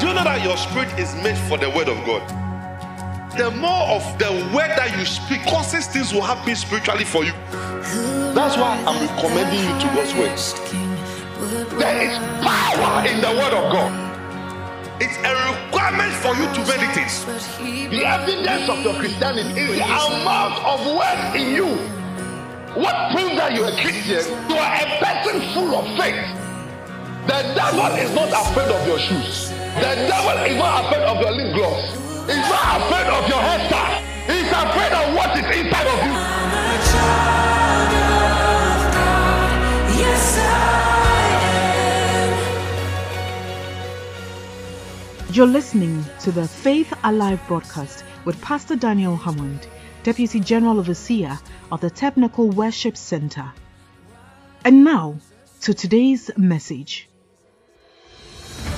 Do you know that your spirit is made for the word of God? The more of the word that you speak, constant things will happen spiritually for you. That's why I'm recommending you to God's word. There is power in the word of God. It's a requirement for you to meditate. The evidence of your Christianity is the amount of word in you. What proves that you are a Christian? You are a person full of faith. The devil is not afraid of your shoes. The devil is not afraid of your lip gloss. He's not afraid of your hairstyle. He's afraid of what is inside of you. I'm a child of God. Yes, I am. You're listening to the Faith Alive broadcast with Pastor Daniel Hammond, Deputy General Overseer of the Technical Worship Center. And now, to today's message.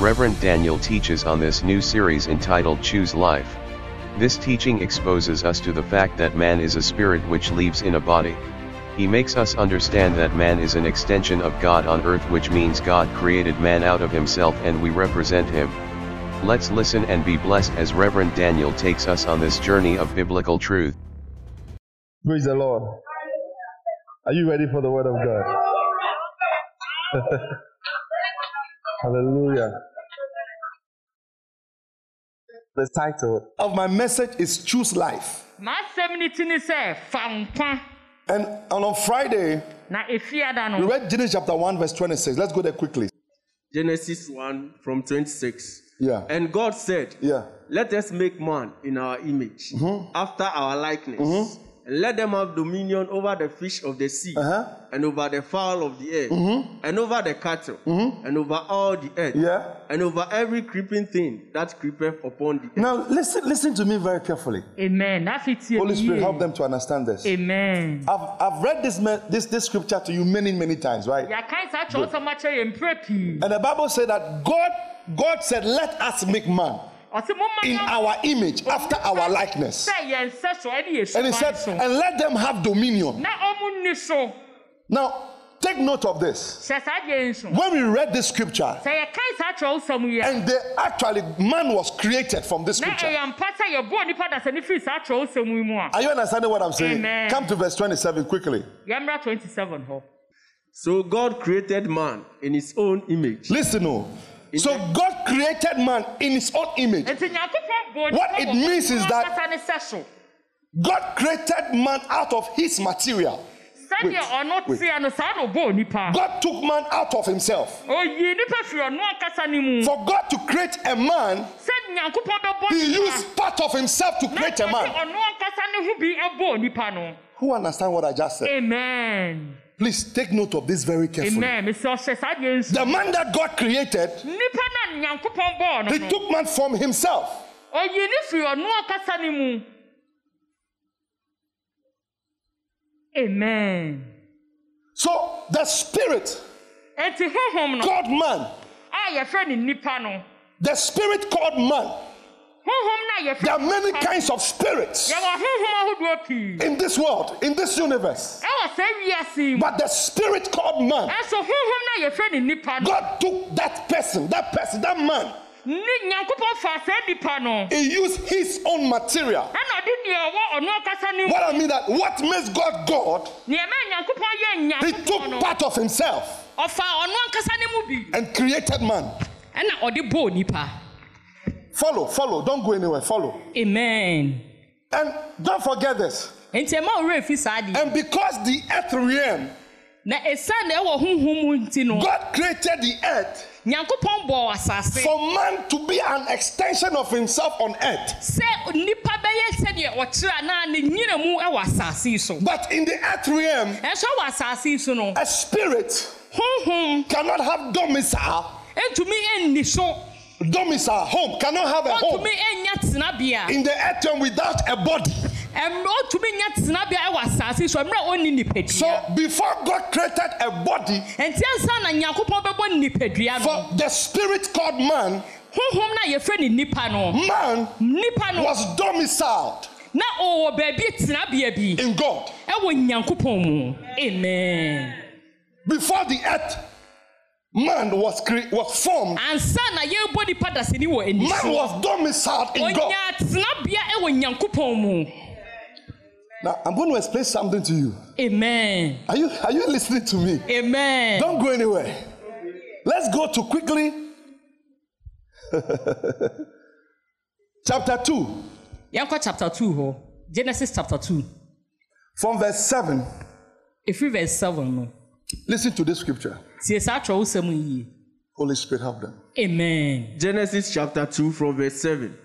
Reverend Daniel teaches on this new series entitled Choose Life. This teaching exposes us to the fact that man is a spirit which lives in a body. He makes us understand that man is an extension of God on earth, which means God created man out of himself and we represent him. Let's listen and be blessed as Reverend Daniel takes us on this journey of biblical truth. Praise the Lord. Are you ready for the word of God? Hallelujah. The title of my message is Choose Life. And on Friday, we read Genesis chapter 1 verse 26. Let's go there quickly. Genesis 1 from 26. Yeah. And God said, yeah, let us make man in our image, mm-hmm, after our likeness. Mm-hmm. Let them have dominion over the fish of the sea, and over the fowl of the air, and over the cattle, and over all the earth, and over every creeping thing that creepeth upon the earth. Now listen to me very carefully. Amen. Holy Spirit, help them to understand this. Amen. I've read this scripture to you many times, right? Good. And the Bible said that God said, let us make man in our image, after our likeness. And he said, and let them have dominion. Now, take note of this. When we read this scripture, and they actually, man was created from this scripture. Are you understanding what I'm saying? Amen. Come to verse 27 quickly. So God created man in his own image. Listen, so God created man in his own image. What it means is that God created man out of his material. Wait. God took man out of himself. For God to create a man, he used part of himself to create a man. Who understand what I just said? Amen. Please take note of this very carefully. The man that God created, he took man from himself. Amen. So the spirit called man. The spirit called man. There are many kinds of spirits in this world, in this universe. But the spirit called man, God took that person, that man. He used his own material. What I mean that what makes God God, he took part of himself and created man. Follow. Don't go anywhere. Follow. Amen. And don't forget this. And because the earth realm, God created the earth for man to be an extension of himself on earth. But in the earth realm, a spirit cannot have domicile. Domicile, home, cannot have a home. In the earth without a body. So before God created a body, for the spirit called man, man was domiciled in God. Amen. Before the earth, Man was formed. Man was domiciled in God. Now, I'm going to explain something to you. Amen. Are you listening to me? Amen. Don't go anywhere. Let's go to quickly. Chapter 2. Chapter 2. Genesis chapter 2. From verse 7. If we verse 7, no. Listen to this scripture. Holy Spirit, help them. Amen. Genesis chapter 2 from verse 7.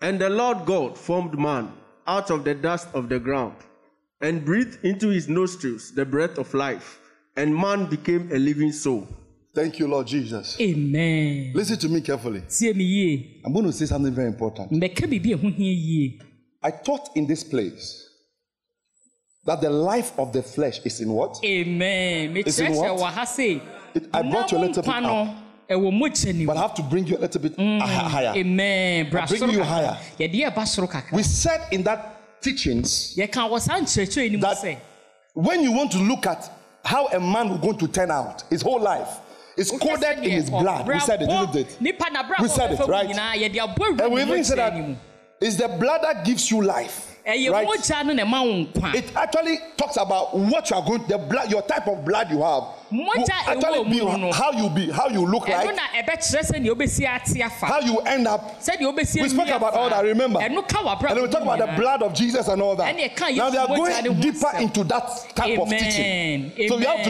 And the Lord God formed man out of the dust of the ground, and breathed into his nostrils the breath of life, and man became a living soul. Thank you, Lord Jesus. Amen. Listen to me carefully. I'm going to say something very important. I taught in this place that the life of the flesh is in what? Amen. It's in what? I brought you a little bit up. But I have to bring you a little bit higher. Amen. I bring you higher. We said in that teachings that when you want to look at how a man is going to turn out, his whole life, it's coded in his blood. We said it, didn't it? We said it, right? And we even said that it's the blood that gives you life. Right? It actually talks about what you are going, the blood, your type of blood you have. Actually, how you look like, how you end up. We spoke about all that. Remember, and we talk about the blood of Jesus and all that. Now they are going deeper into that type of teaching. So you have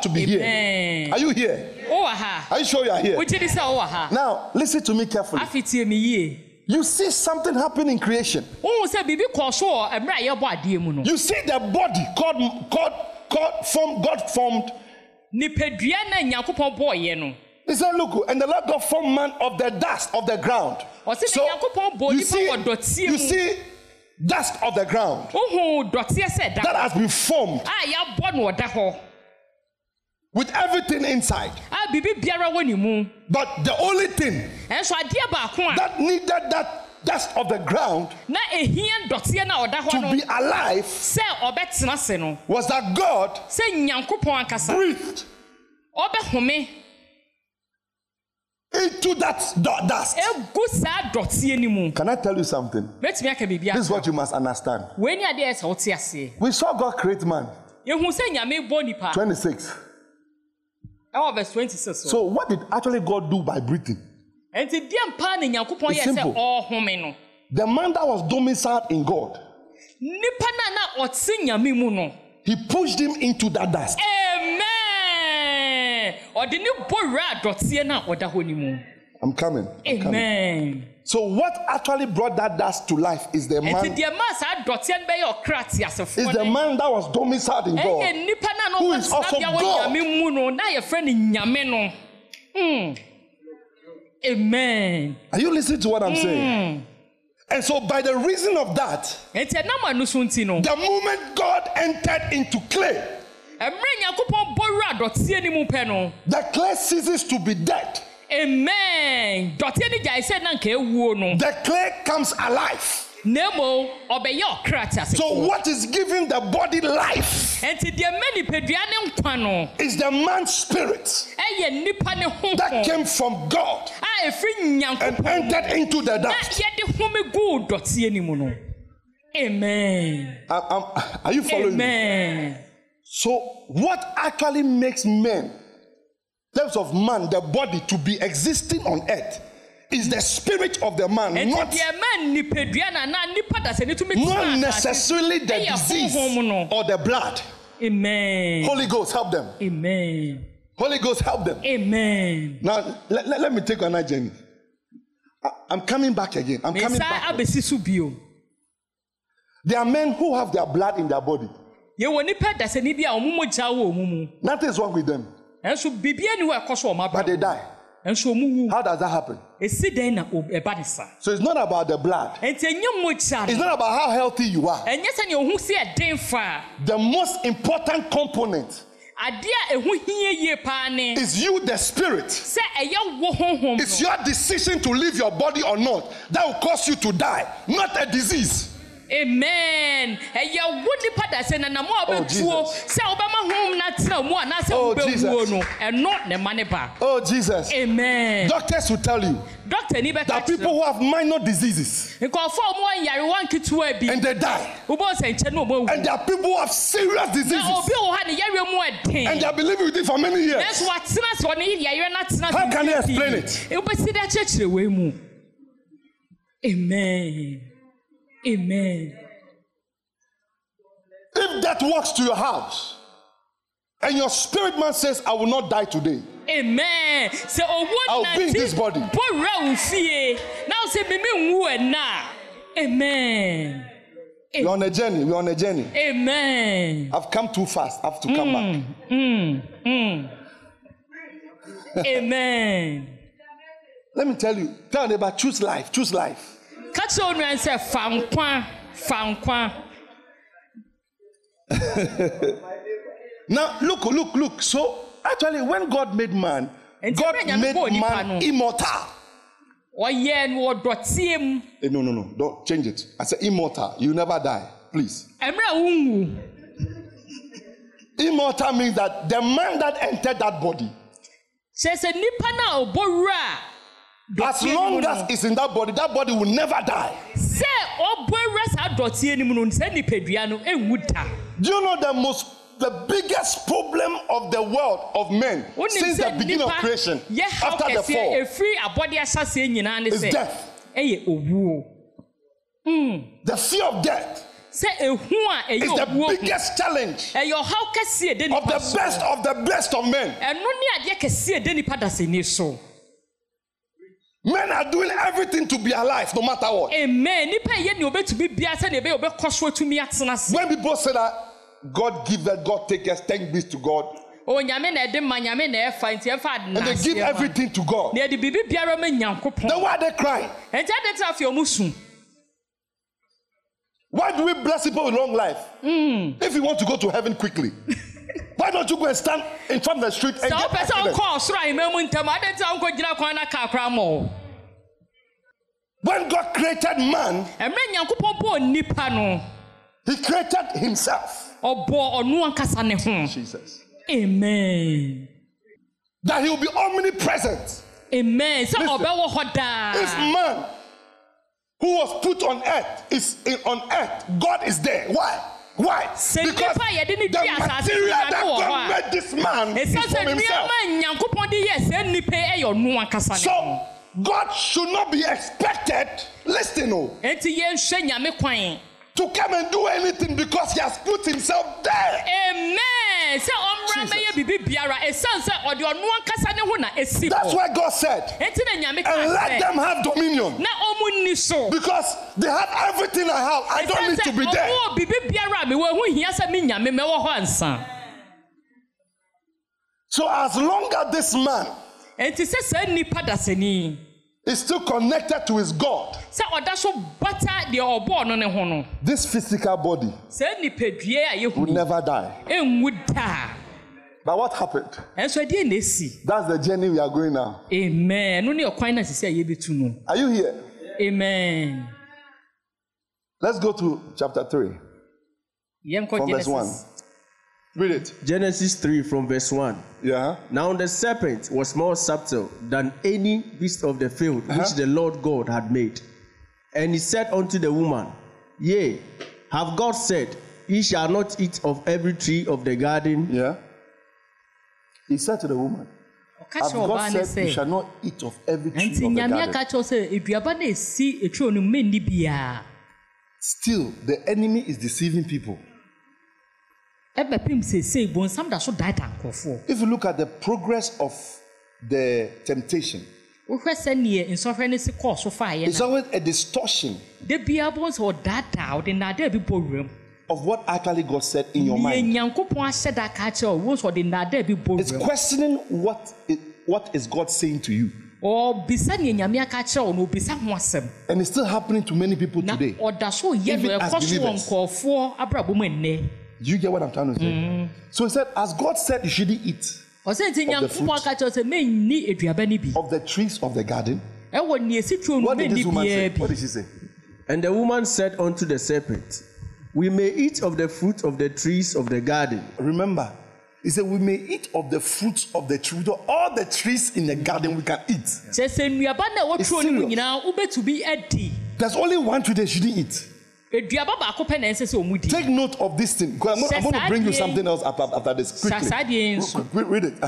to be here. Are you here? Are you sure you are here? Now listen to me carefully. You see something happen in creation. You see the body God formed. He said, look, and the Lord God formed man of the dust of the ground. So you see dust of the ground that has been formed, with everything inside. But the only thing that needed that dust of the ground to be alive was that God breathed into that dust. Can I tell you something? This is what you must understand. We saw God create man. 26. Verse 26. So what did actually God do by breathing? It's simple. The man that was domiciled in God, he pushed him into that dust. Amen. I'm coming. Amen. So what actually brought that dust to life is the man. Is the man that was domiciled in God, who is also God. Amen. Are you listening to what I'm saying? And so by the reason of that, the moment God entered into clay, the clay ceases to be dead. Amen. The clay comes alive. So what is giving the body life is the man's spirit that came from God and entered into the dust. Amen. Are you following Amen. Me? So what actually makes men, terms of man, the body to be existing on earth, is the spirit of the man, not necessarily the disease or the blood. Amen. Holy Ghost, help them. Amen. Holy Ghost, help them. Amen. Now let me take another journey. I'm coming back again. I'm coming back. There are men who have their blood in their body. Nothing is wrong with them. But they die. How does that happen? So it's not about the blood. It's not about how healthy you are. The most important component is you, the spirit. It's your decision to leave your body or not that will cause you to die, not a disease. Amen. Oh, Jesus. Oh, Jesus. Oh, Jesus. Amen. Doctors will tell you that people who have minor diseases and they die. And there are people who have serious diseases and they have been living with it for many years. How can they explain it? Amen. Amen. If death walks to your house and your spirit man says, I will not die today. Amen. I'll build this body. Amen. We're on a journey. We're on a journey. Amen. I've come too fast. I have to come back. Amen. Let me tell you. Tell them about choose life. Choose life. Now look. So actually, when God made man, God made man immortal. No. Don't change it. I said immortal. You never die, please. Immortal means that the man that entered that body, as long as it's in that body will never die. Do you know the biggest problem of the world of men since the beginning of creation, after the fall, is death. The fear of death is the biggest challenge of the best of men. Men are doing everything to be alive, no matter what. Amen. When people say that God giveth, God taketh, thank be to God. And they give everything to God. Then why are they crying? Why do we bless people with long life? If you want to go to heaven quickly, why don't you go and stand in front of the street and get accident? When God created man, he created himself. Jesus. Amen. That he will be omnipresent. Amen. Listen, if man who was put on earth is on earth, God is there. Why? Because the material that God made this man is from himself. So God should not be expected, listen, to come and do anything because he has put himself there. Amen. Jesus. That's why God said, and let them have dominion. Because they have everything I have. I don't need to be there. So as long as this man is still connected to his God, this physical body will never die. But what happened? That's the journey we are going now. Amen. Are you here? Amen. Let's go to chapter 3. From verse 1. Read it. Genesis 3 from verse 1. Yeah. Now the serpent was more subtle than any beast of the field which the Lord God had made. And he said unto the woman, Yea, have God said, Ye shall not eat of every tree of the garden? Yeah. He said to the woman, as God said, you shall not eat of every tree of the garden. Still, the enemy is deceiving people. If you look at the progress of the temptation, it's always a distortion of what actually God said in your mind. It's questioning what is God saying to you. And it's still happening to many people today. Even as believers. Do you get what I'm trying to say? So he said, as God said, you shouldn't eat of the fruit, of the trees of the garden. What did this woman say? What did she say? And the woman said unto the serpent, we may eat of the fruit of the trees of the garden. Remember, he said, we may eat of the fruits of the tree. All the trees in the garden we can eat. Yeah. There's only one tree they shouldn't eat. Take note of this thing, because I'm going to bring you something else after this. Quickly. Read it.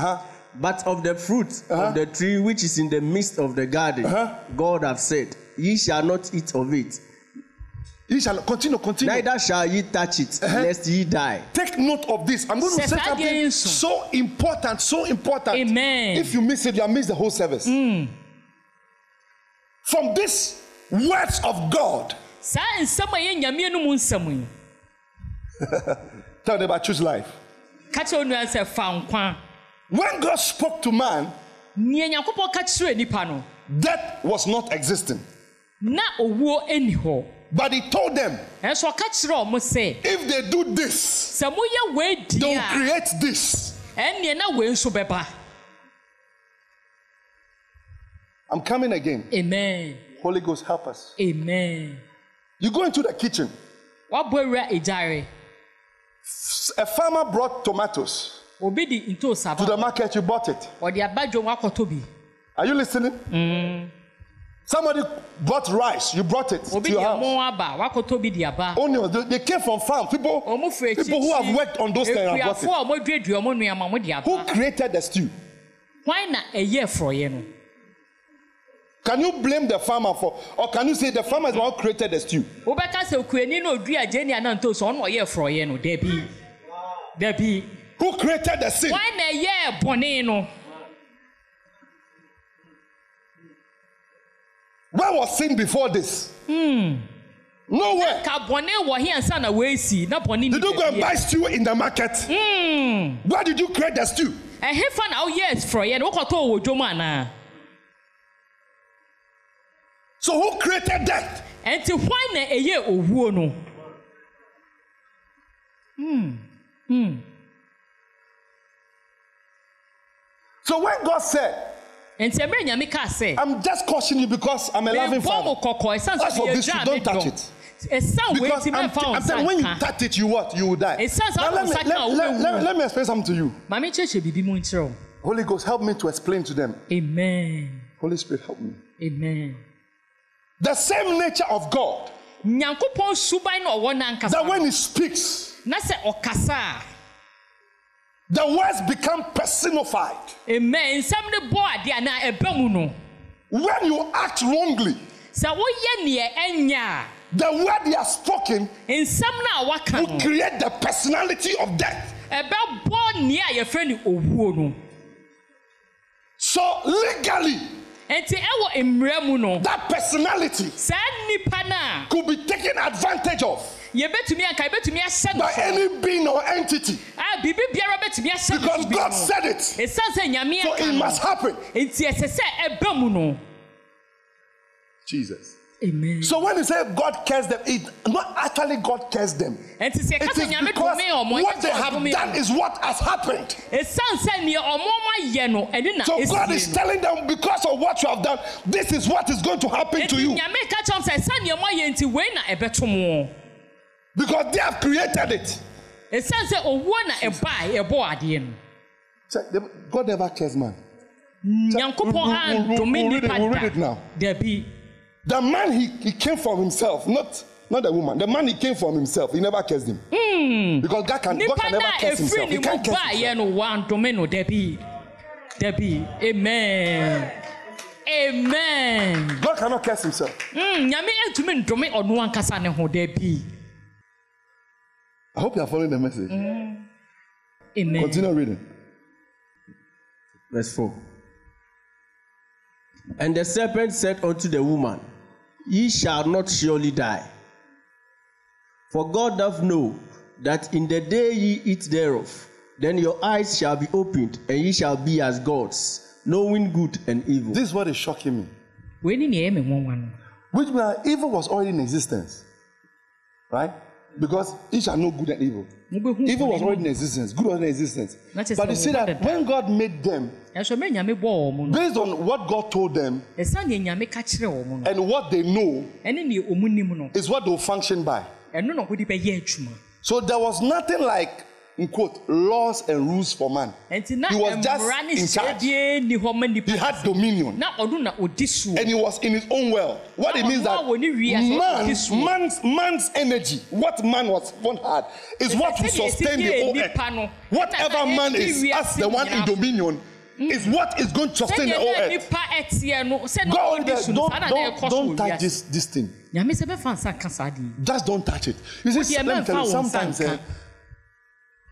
But of the fruit of the tree which is in the midst of the garden, God hath said, ye shall not eat of it. Ye shall continue. Neither shall ye touch it, lest ye die. Take note of this. I'm going to say something so important, so important. Amen. If you miss it, you miss the whole service. Mm. From these words of God, tell them about Choose Life. When God spoke to man, death was not existing. But he told them, if they do this, don't create this. I'm coming again. Amen. Holy Ghost, help us. Amen. You go into the kitchen. A farmer brought tomatoes. To the market, you bought it. Are you listening? Mm. Somebody brought rice, you brought it to your house. Onions, they came from farm. People who have worked on those things have bought it. Who created the stew? Can you blame the farmer for, or can you say the farmer is the one who created the stew? Who created the sin? Where was sin before this? Mm. Nowhere. Did you go and buy stew in the market? Mm. Where did you create the stew? So who created death? Mm. Mm. So when God said, I'm just cautioning you because I'm a loving father. As for this, you don't touch it. Because I'm saying when you touch it, you what? You will die. Now let me explain something to you. Holy Ghost, help me to explain to them. Amen. Holy Spirit, help me. Amen. The same nature of God, that when he speaks, the words become personified. Amen. When you act wrongly, the word you are spoken will create the personality of death. So legally, that personality could be taken advantage of by any being or entity. Because God said it. So it must happen. Jesus. Amen. So when you say God cursed them, it's not actually God cursed them. It is because what they have done is what has happened. So God is telling them, because of what you have done, this is what is going to happen to you. Because they have created it. God never cursed man. We'll read it now. The man, he came from himself, not the woman. The man, he came from himself. He never cursed him. Mm. Because God can never curse himself. He can't curse himself. Amen. Amen. God cannot curse himself. I hope you are following the message. Mm. Amen. Continue reading. Verse 4. And the serpent said unto the woman, ye shall not surely die. For God doth know that in the day ye eat thereof, then your eyes shall be opened, and ye shall be as gods, knowing good and evil. This is what is shocking me. Which means evil was already in existence. Right? Because each are no good and evil. Evil was already in existence, good was in existence. But you see that when God made them, based on what God told them and what they know is what they'll function by. So there was nothing like, in quote, laws and rules for man. He was just in charge. He had dominion. And he was in his own will. What it means that man's energy, what man was born had, is what will sustain the whole earth. Whatever man is, as the one in dominion, is what is going to sustain the whole earth. God, don't touch this thing. Just don't touch it. You see, let me tell you, sometimes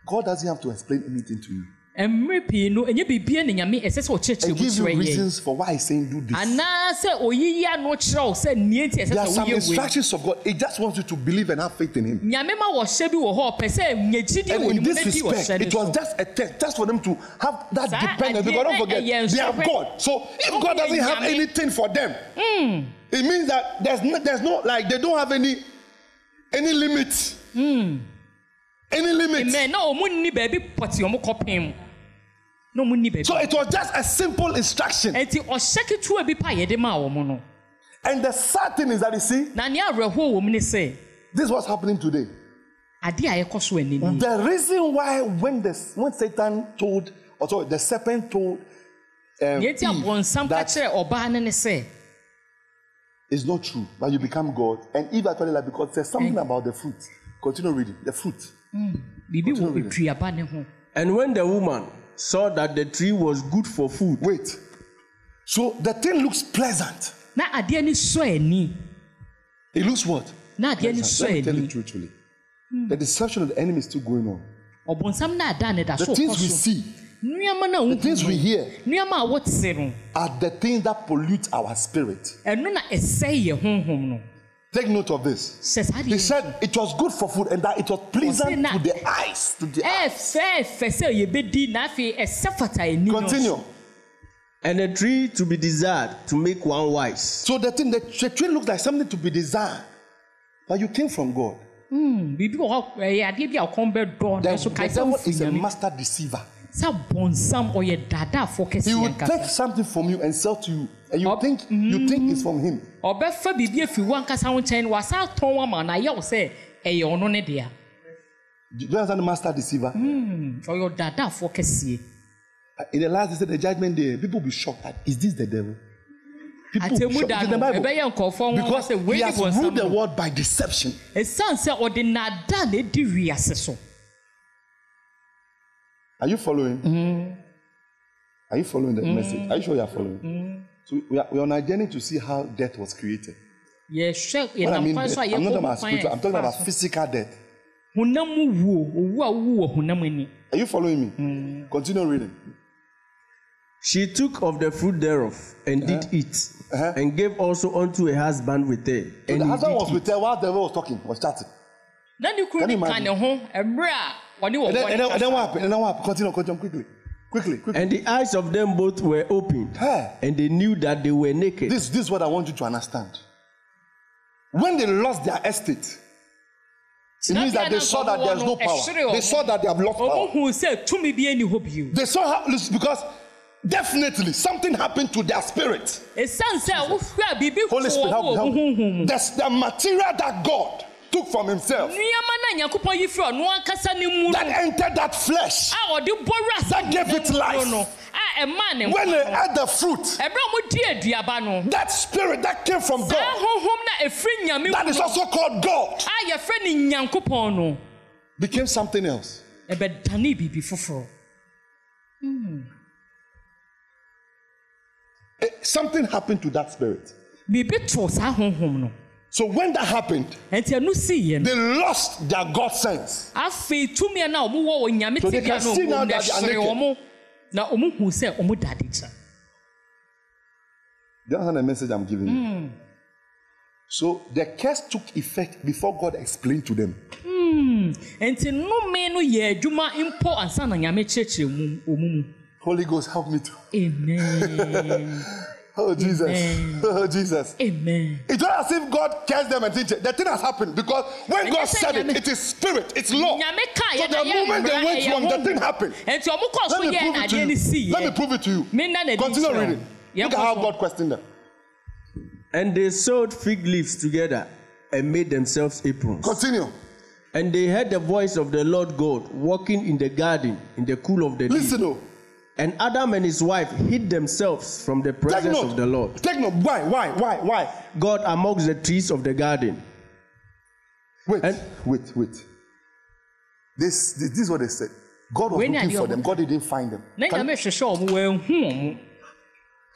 God doesn't have to explain anything to you. And give you reasons for why he's saying do this. There are some instructions of God. He just wants you to believe and have faith in him. And in this respect, it was just a test, just for them to have that dependence. Because don't forget, they have God. So if God doesn't have anything for them, it means that there's no like, they don't have any limit. Any limit. So it was just a simple instruction. And the sad thing is that you see, this is what's happening today. The reason why when Satan told, or sorry, the serpent told Eve that it's not true, but you become God. And Eve actually lied because there's something about the fruit. Continue reading. The fruit. And when the woman saw that the tree was good for food. Wait. So the thing looks pleasant. It looks what? Pleasant. Let me tell you truthfully. The deception of the enemy is still going on. The things we see, the things we hear are the things that pollute our spirit. Take note of this. He said it was good for food and that it was pleasant to the eyes. Continue. And a tree to be desired to make one wise. So the thing, the tree looks like something to be desired. But you came from God. The devil is a master deceiver. He will take something from you and sell to you. And you think it's from him. Do you understand the master deceiver? In the last day, the judgment day, people will be shocked at, is this the devil? People will be shocked in the Bible. Because he has ruled the world by deception. Are you following? Are you following the message? Are you sure you are following? So we are on a journey to see how death was created. Yes, what I mean, death, I'm not talking about spiritual, I'm talking about physical death. Are you following me? Continue reading. She took of the fruit thereof and did eat, and gave also unto a husband with her. So and the husband was with her while the devil was talking, was chatting. Then you couldn't find a home, and then what happened? Continue quickly. And the eyes of them both were opened, and they knew that they were naked. This is what I want you to understand. When they lost their estate, it means that they saw that there's no power. They saw that they have lost power. They saw how, because definitely something happened to their spirit. Holy Spirit, help me. That's the material that God took from himself, that entered that flesh, that gave it life. When they had the fruit, that spirit that came from God, that is also called God, became something else. Something happened to that spirit. So when that happened, they lost their God sense. So they can see now that they are naked. Do you understand the message I'm giving you? So the curse took effect before God explained to them. Holy Ghost, help me to. Amen. Oh, Jesus. Amen. Oh, Jesus. Amen. It's not as if God cares them and teaches. The thing has happened because when God said it, it is spirit, it's law. So the moment they went wrong, the thing happened. Let me prove it to you. Continue reading. Look at how God questioned them. And they sewed fig leaves together and made themselves aprons. Continue. And they heard the voice of the Lord God walking in the garden in the cool of the day. Listen, oh. And Adam and his wife hid themselves from the presence of the Lord. Take note. Why? God amongst the trees of the garden. Wait. This is what they said. God was looking for them. God didn't find them.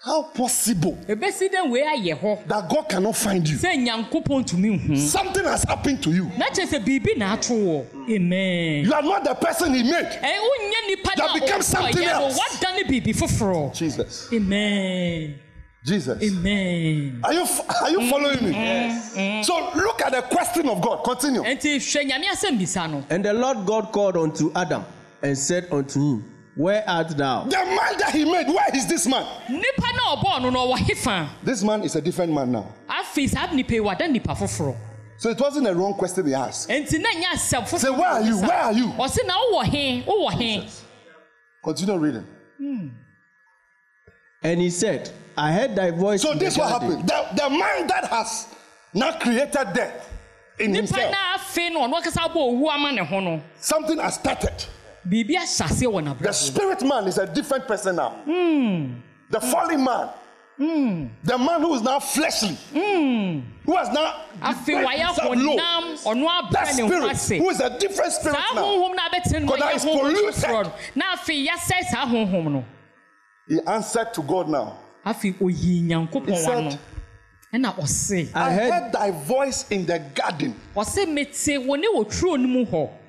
How possible that God cannot find you? Something has happened to you. Amen. You are not the person he made. That becomes something else. Jesus. Amen. Jesus. Amen. Are you following me? Yes. So look at the question of God. Continue. And the Lord God called unto Adam and said unto him, where art thou? The man that he made, where is this man? This man is a different man now. So it wasn't a wrong question he asked. Say, where are you? Where are you? Jesus. Continue reading. And he said, I heard thy voice. So this what happened. The man that has not created death in himself. Something has started. The spirit man is a different person now. The fallen man. The man who is now fleshly. Who has now that spirit. Who is a different spirit now. Because now it's polluted. He answered to God now. He said, I heard thy voice in the garden.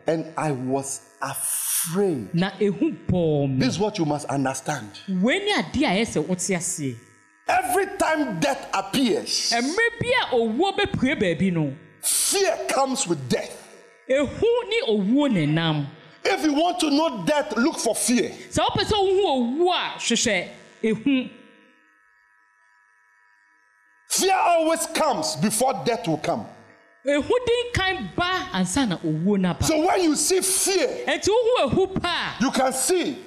And I was afraid. This is what you must understand. Every time death appears, fear comes with death. If you want to know death, look for fear. Fear always comes before death will come. So when you see fear, you can see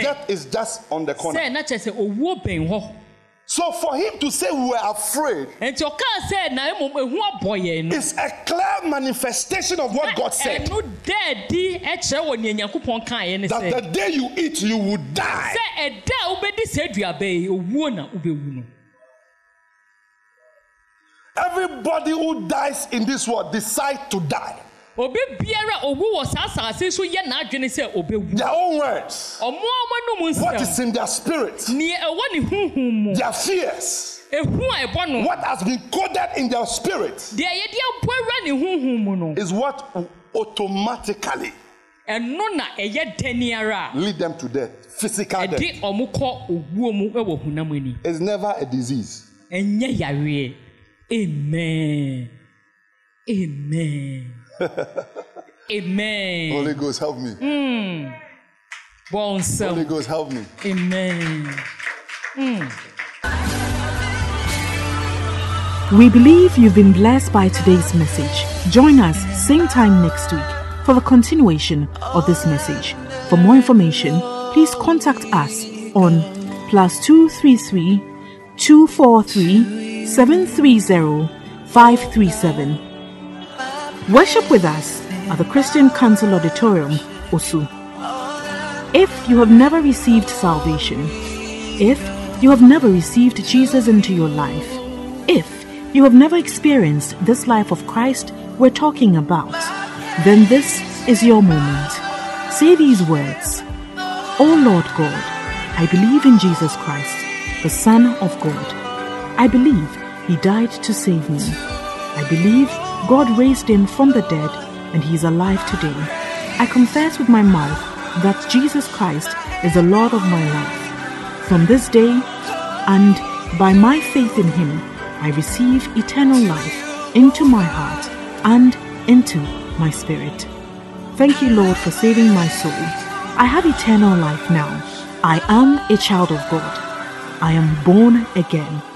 death is just on the corner. So for him to say we were afraid is a clear manifestation of what God said. That the day you eat, you will die. Everybody who dies in this world decides to die. Their own words. What is in their spirit? Their fears. What has been coded in their spirit is what automatically lead them to death. Physical death. It's never a disease. Amen. Amen. Amen. Holy Ghost, help me. Holy Ghost, help me. Amen. We believe you've been blessed by today's message. Join us same time next week for the continuation of this message. For more information, please contact us on +233 243 730 537. Worship with us at the Christian Council Auditorium, Osu. If you have never received salvation, if you have never received Jesus into your life, if you have never experienced this life of Christ we're talking about, then this is your moment. Say these words: O Lord God, I believe in Jesus Christ, the Son of God. I believe He died to save me. I believe God raised Him from the dead and He is alive today. I confess with my mouth that Jesus Christ is the Lord of my life. From this day and by my faith in Him, I receive eternal life into my heart and into my spirit. Thank you, Lord, for saving my soul. I have eternal life now. I am a child of God. I am born again.